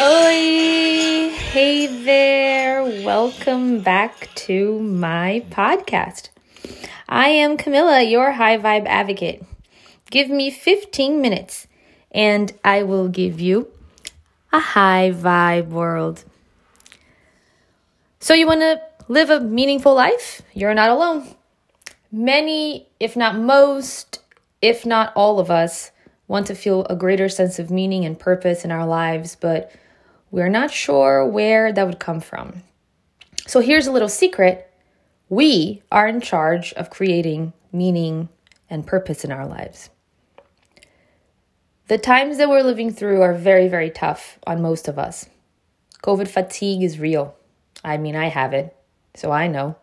Oi! Hey there! Welcome back to my podcast. I am Camilla, your high vibe advocate. Give me 15 minutes and I will give you a high vibe world. So you want to live a meaningful life? You're not alone. Many, if not most, if not all of us, want to feel a greater sense of meaning and purpose in our lives, but we're not sure where that would come from. So here's a little secret. We are in charge of creating meaning and purpose in our lives. The times that we're living through are very, very tough on most of us. COVID fatigue is real. I mean, I have it, so I know.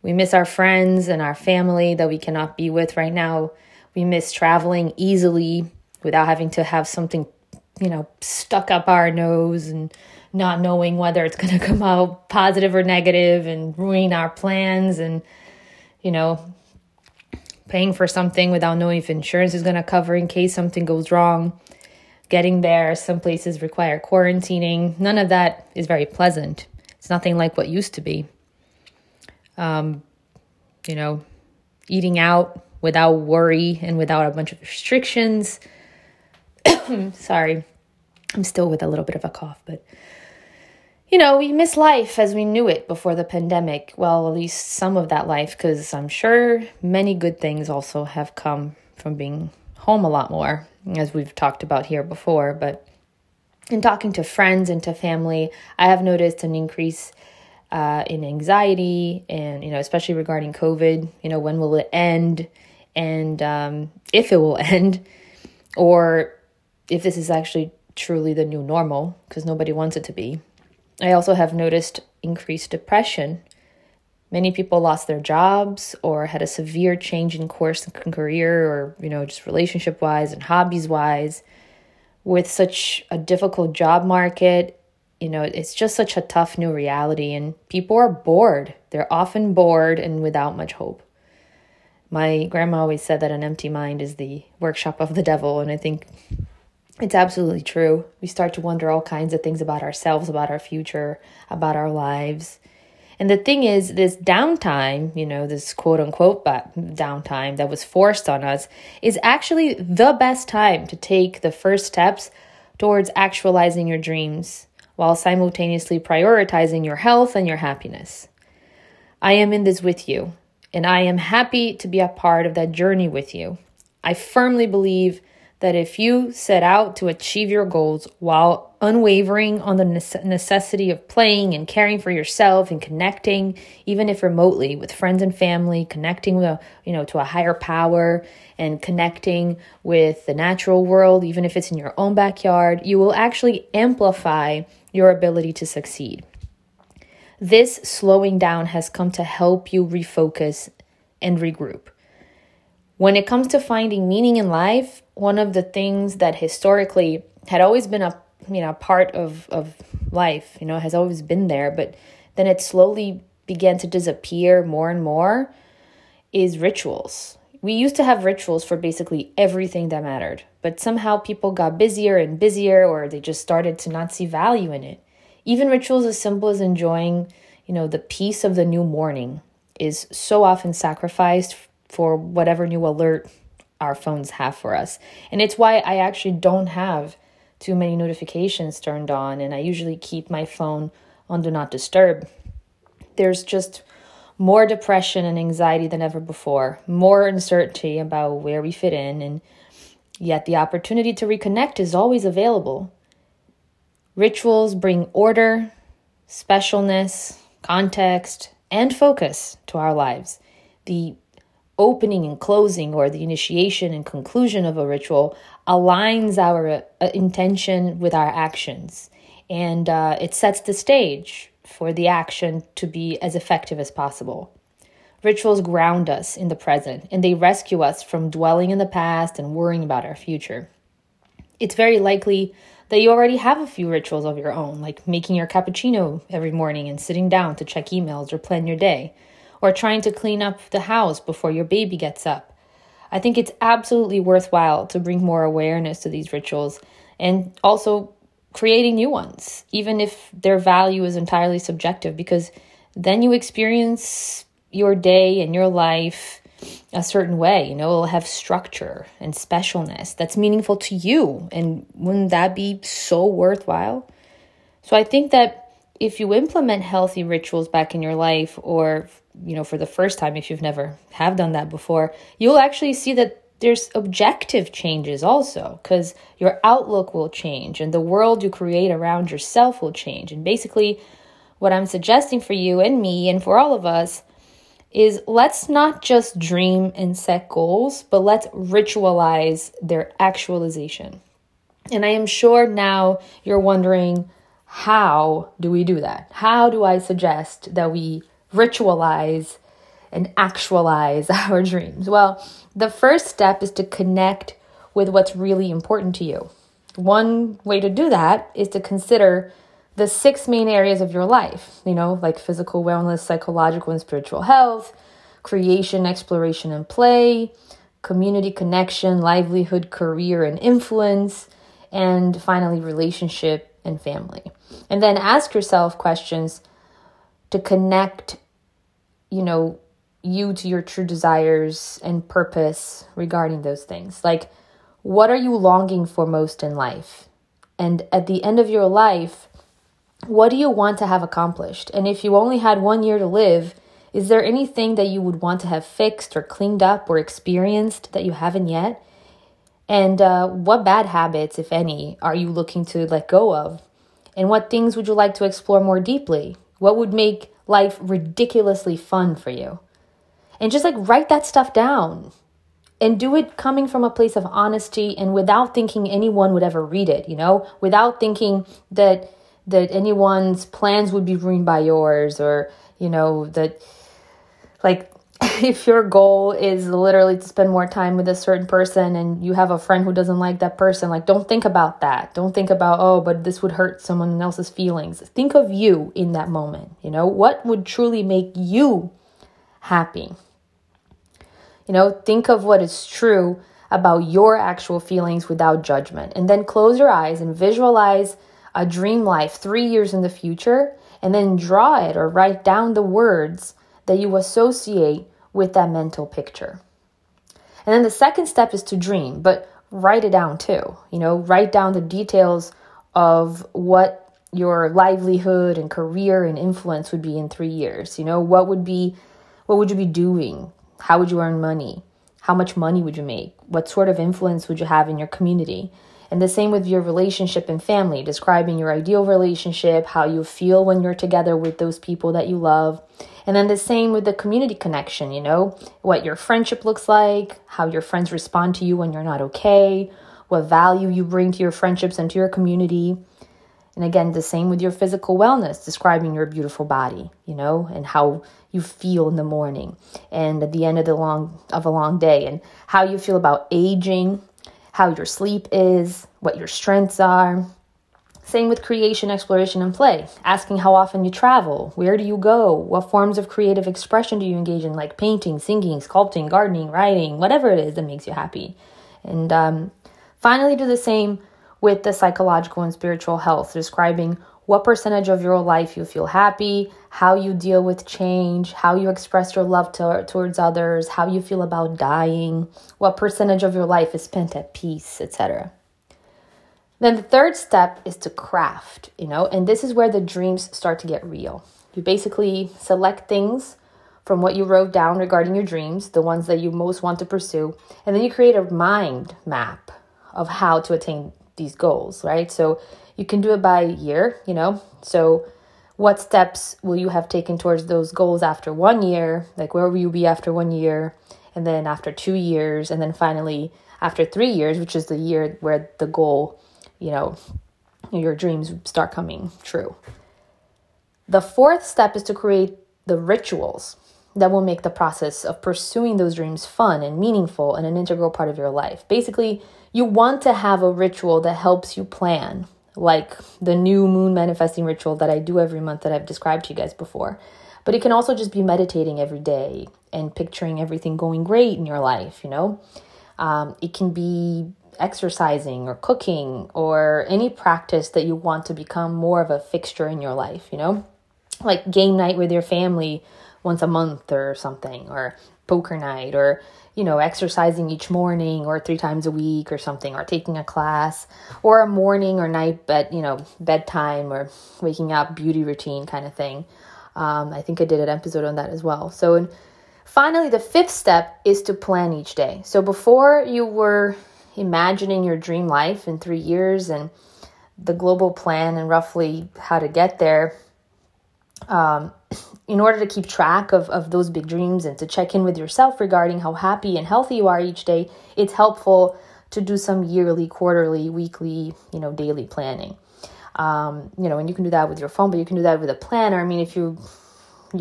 We miss our friends and our family that we cannot be with right now. We miss traveling easily without having to have something stuck up our nose and not knowing whether it's going to come out positive or negative and ruin our plans and, paying for something without knowing if insurance is going to cover in case something goes wrong. Getting there, some places require quarantining. None of that is very pleasant. It's nothing like what used to be. Eating out without worry and without a bunch of restrictions. Sorry, I'm still with a little bit of a cough, but we miss life as we knew it before the pandemic. Well, at least some of that life, because I'm sure many good things also have come from being home a lot more, as we've talked about here before. But in talking to friends and to family, I have noticed an increase in anxiety and, especially regarding COVID, when will it end and if it will end, or if this is actually truly the new normal, because nobody wants it to be. I also have noticed increased depression. Many people lost their jobs or had a severe change in course and career or, just relationship-wise and hobbies-wise. With such a difficult job market, it's just such a tough new reality, and people are bored. They're often bored and without much hope. My grandma always said that an empty mind is the workshop of the devil, and I think it's absolutely true. We start to wonder all kinds of things about ourselves, about our future, about our lives. And the thing is, this downtime, this quote-unquote downtime that was forced on us is actually the best time to take the first steps towards actualizing your dreams while simultaneously prioritizing your health and your happiness. I am in this with you, and I am happy to be a part of that journey with you. I firmly believe that if you set out to achieve your goals while unwavering on the necessity of playing and caring for yourself and connecting, even if remotely, with friends and family, connecting with, to a higher power and connecting with the natural world, even if it's in your own backyard, you will actually amplify your ability to succeed. This slowing down has come to help you refocus and regroup. When it comes to finding meaning in life, one of the things that historically had always been a part of life, has always been there, but then it slowly began to disappear more and more, is rituals. We used to have rituals for basically everything that mattered, but somehow people got busier and busier, or they just started to not see value in it. Even rituals as simple as enjoying, the peace of the new morning is so often sacrificed for whatever new alert our phones have for us. And it's why I actually don't have too many notifications turned on, and I usually keep my phone on Do Not Disturb. There's just more depression and anxiety than ever before, more uncertainty about where we fit in, and yet the opportunity to reconnect is always available. Rituals bring order, specialness, context, and focus to our lives. The opening and closing, or the initiation and conclusion of a ritual, aligns our intention with our actions, and it sets the stage for the action to be as effective as possible. Rituals ground us in the present, and they rescue us from dwelling in the past and worrying about our future. It's very likely that you already have a few rituals of your own, like making your cappuccino every morning and sitting down to check emails or plan your day, or trying to clean up the house before your baby gets up. I think it's absolutely worthwhile to bring more awareness to these rituals and also creating new ones, even if their value is entirely subjective, because then you experience your day and your life a certain way. You know, it'll have structure and specialness that's meaningful to you. And wouldn't that be so worthwhile? So I think that if you implement healthy rituals back in your life, or, you know, for the first time, if you've never have done that before, you'll actually see that there's objective changes also, because your outlook will change and the world you create around yourself will change. And basically what I'm suggesting for you and me and for all of us is, let's not just dream and set goals, but let's ritualize their actualization. And I am sure now you're wondering, how do we do that? How do I suggest that we ritualize and actualize our dreams? Well, the first step is to connect with what's really important to you. One way to do that is to consider the 6 main areas of your life, you know, like physical wellness, psychological and spiritual health, creation, exploration and play, community connection, livelihood, career and influence, and finally relationship and family. And then ask yourself questions to connect, you know, you to your true desires and purpose regarding those things. Like, what are you longing for most in life? And at the end of your life, what do you want to have accomplished? And if you only had 1 year to live, is there anything that you would want to have fixed or cleaned up or experienced that you haven't yet? And what bad habits, if any, are you looking to let go of? And what things would you like to explore more deeply? What would make life ridiculously fun for you? And just like write that stuff down and do it coming from a place of honesty and without thinking anyone would ever read it, you know, without thinking that anyone's plans would be ruined by yours, or, you know, that, like, if your goal is literally to spend more time with a certain person and you have a friend who doesn't like that person, like, don't think about that. Don't think about, oh, but this would hurt someone else's feelings. Think of you in that moment, you know, what would truly make you happy? You know, think of what is true about your actual feelings without judgment. And then close your eyes and visualize a dream life 3 years in the future, and then draw it or write down the words that you associate with that mental picture. And then the second step is to dream, but write it down too. You know, write down the details of what your livelihood and career and influence would be in 3 years. You know, what would you be doing? How would you earn money? How much money would you make? What sort of influence would you have in your community? And the same with your relationship and family, describing your ideal relationship, how you feel when you're together with those people that you love. And then the same with the community connection, you know, what your friendship looks like, how your friends respond to you when you're not okay, what value you bring to your friendships and to your community. And again, the same with your physical wellness, describing your beautiful body, you know, and how you feel in the morning and at the end of a long day, and how you feel about aging, how your sleep is, what your strengths are. Same with creation, exploration, and play. Asking how often you travel, where do you go, what forms of creative expression do you engage in, like painting, singing, sculpting, gardening, writing, whatever it is that makes you happy. And finally, do the same with the psychological and spiritual health, describing what percentage of your life you feel happy, how you deal with change, how you express your love towards others, how you feel about dying, what percentage of your life is spent at peace, etc. Then the third step is to craft, you know, and this is where the dreams start to get real. You basically select things from what you wrote down regarding your dreams, the ones that you most want to pursue, and then you create a mind map of how to attain these goals, right? So you can do it by year, you know, so what steps will you have taken towards those goals after 1 year? Like, where will you be after 1 year? And then after 2 years, and then finally after 3 years, which is the year where the goal, you know, your dreams start coming true. The fourth step is to create the rituals that will make the process of pursuing those dreams fun and meaningful and an integral part of your life. Basically, you want to have a ritual that helps you plan, like the new moon manifesting ritual that I do every month that I've described to you guys before. But it can also just be meditating every day and picturing everything going great in your life, you know. It can be exercising or cooking or any practice that you want to become more of a fixture in your life, you know. Like game night with your family once a month or something, or poker night, or, you know, exercising each morning or 3 times a week or something, or taking a class, or a morning or night bedtime or waking up beauty routine kind of thing. I think I did an episode on that as well. So and finally, the 5th step is to plan each day. So before you were imagining your dream life in 3 years and the global plan and roughly how to get there, in order to keep track of those big dreams and to check in with yourself regarding how happy and healthy you are each day, it's helpful to do some yearly, quarterly, weekly, daily planning. And you can do that with your phone, but you can do that with a planner. I mean, if you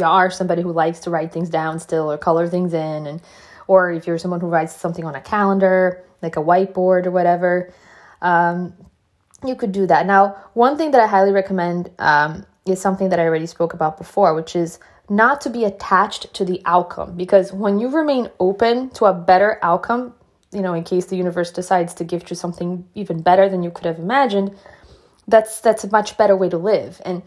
are somebody who likes to write things down still or color things in, or if you're someone who writes something on a calendar, like a whiteboard or whatever, you could do that. Now, one thing that I highly recommend is something that I already spoke about before, which is not to be attached to the outcome. Because when you remain open to a better outcome, in case the universe decides to gift you something even better than you could have imagined, that's a much better way to live. And,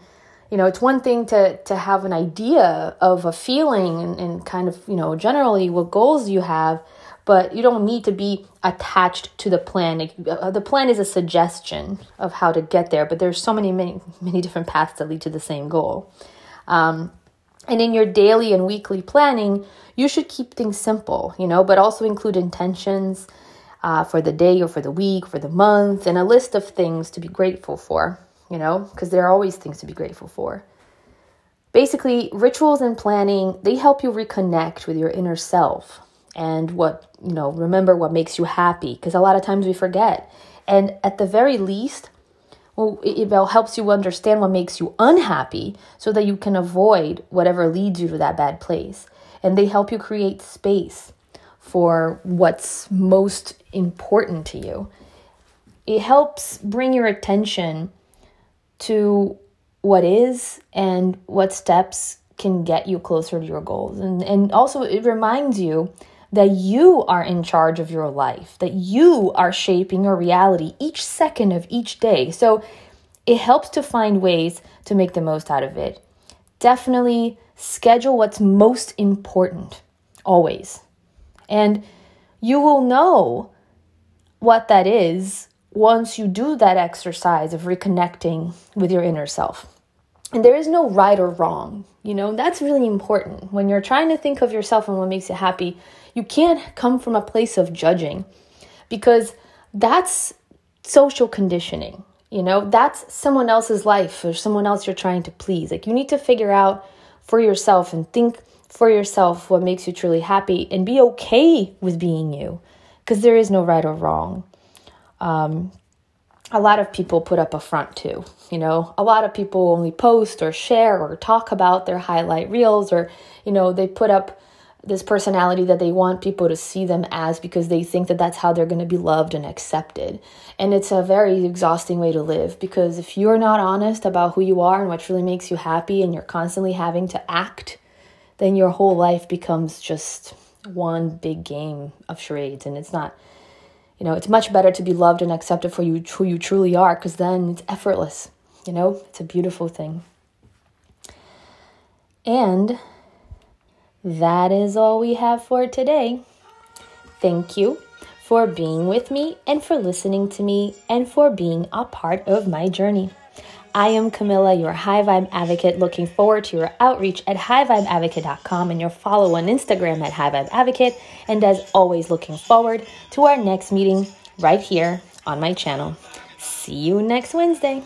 it's one thing to have an idea of a feeling and kind of, generally what goals you have, but you don't need to be attached to the plan. The plan is a suggestion of how to get there, but there's so many different paths that lead to the same goal. And in your daily and weekly planning, you should keep things simple, but also include intentions for the day or for the week, for the month, and a list of things to be grateful for, because there are always things to be grateful for. Basically, rituals and planning, they help you reconnect with your inner self. And remember what makes you happy, because a lot of times we forget. And at the very least, it helps you understand what makes you unhappy so that you can avoid whatever leads you to that bad place. And they help you create space for what's most important to you. It helps bring your attention to what is and what steps can get you closer to your goals. And also it reminds you that you are in charge of your life, that you are shaping your reality each second of each day. So it helps to find ways to make the most out of it. Definitely schedule what's most important, always. And you will know what that is once you do that exercise of reconnecting with your inner self. And there is no right or wrong, that's really important. When you're trying to think of yourself and what makes you happy, you can't come from a place of judging, because that's social conditioning, that's someone else's life or someone else you're trying to please. Like, you need to figure out for yourself and think for yourself what makes you truly happy, and be okay with being you, because there is no right or wrong. A lot of people put up a front too, a lot of people only post or share or talk about their highlight reels, or, they put up this personality that they want people to see them as, because they think that that's how they're going to be loved and accepted. And it's a very exhausting way to live, because if you're not honest about who you are and what really makes you happy, and you're constantly having to act, then your whole life becomes just one big game of charades. And it's not... it's much better to be loved and accepted for who you truly are, because then it's effortless. It's a beautiful thing. And that is all we have for today. Thank you for being with me and for listening to me and for being a part of my journey. I am Camilla, your High Vibe Advocate, looking forward to your outreach at highvibeadvocate.com and your follow on Instagram at High Vibe Advocate. And as always, looking forward to our next meeting right here on my channel. See you next Wednesday.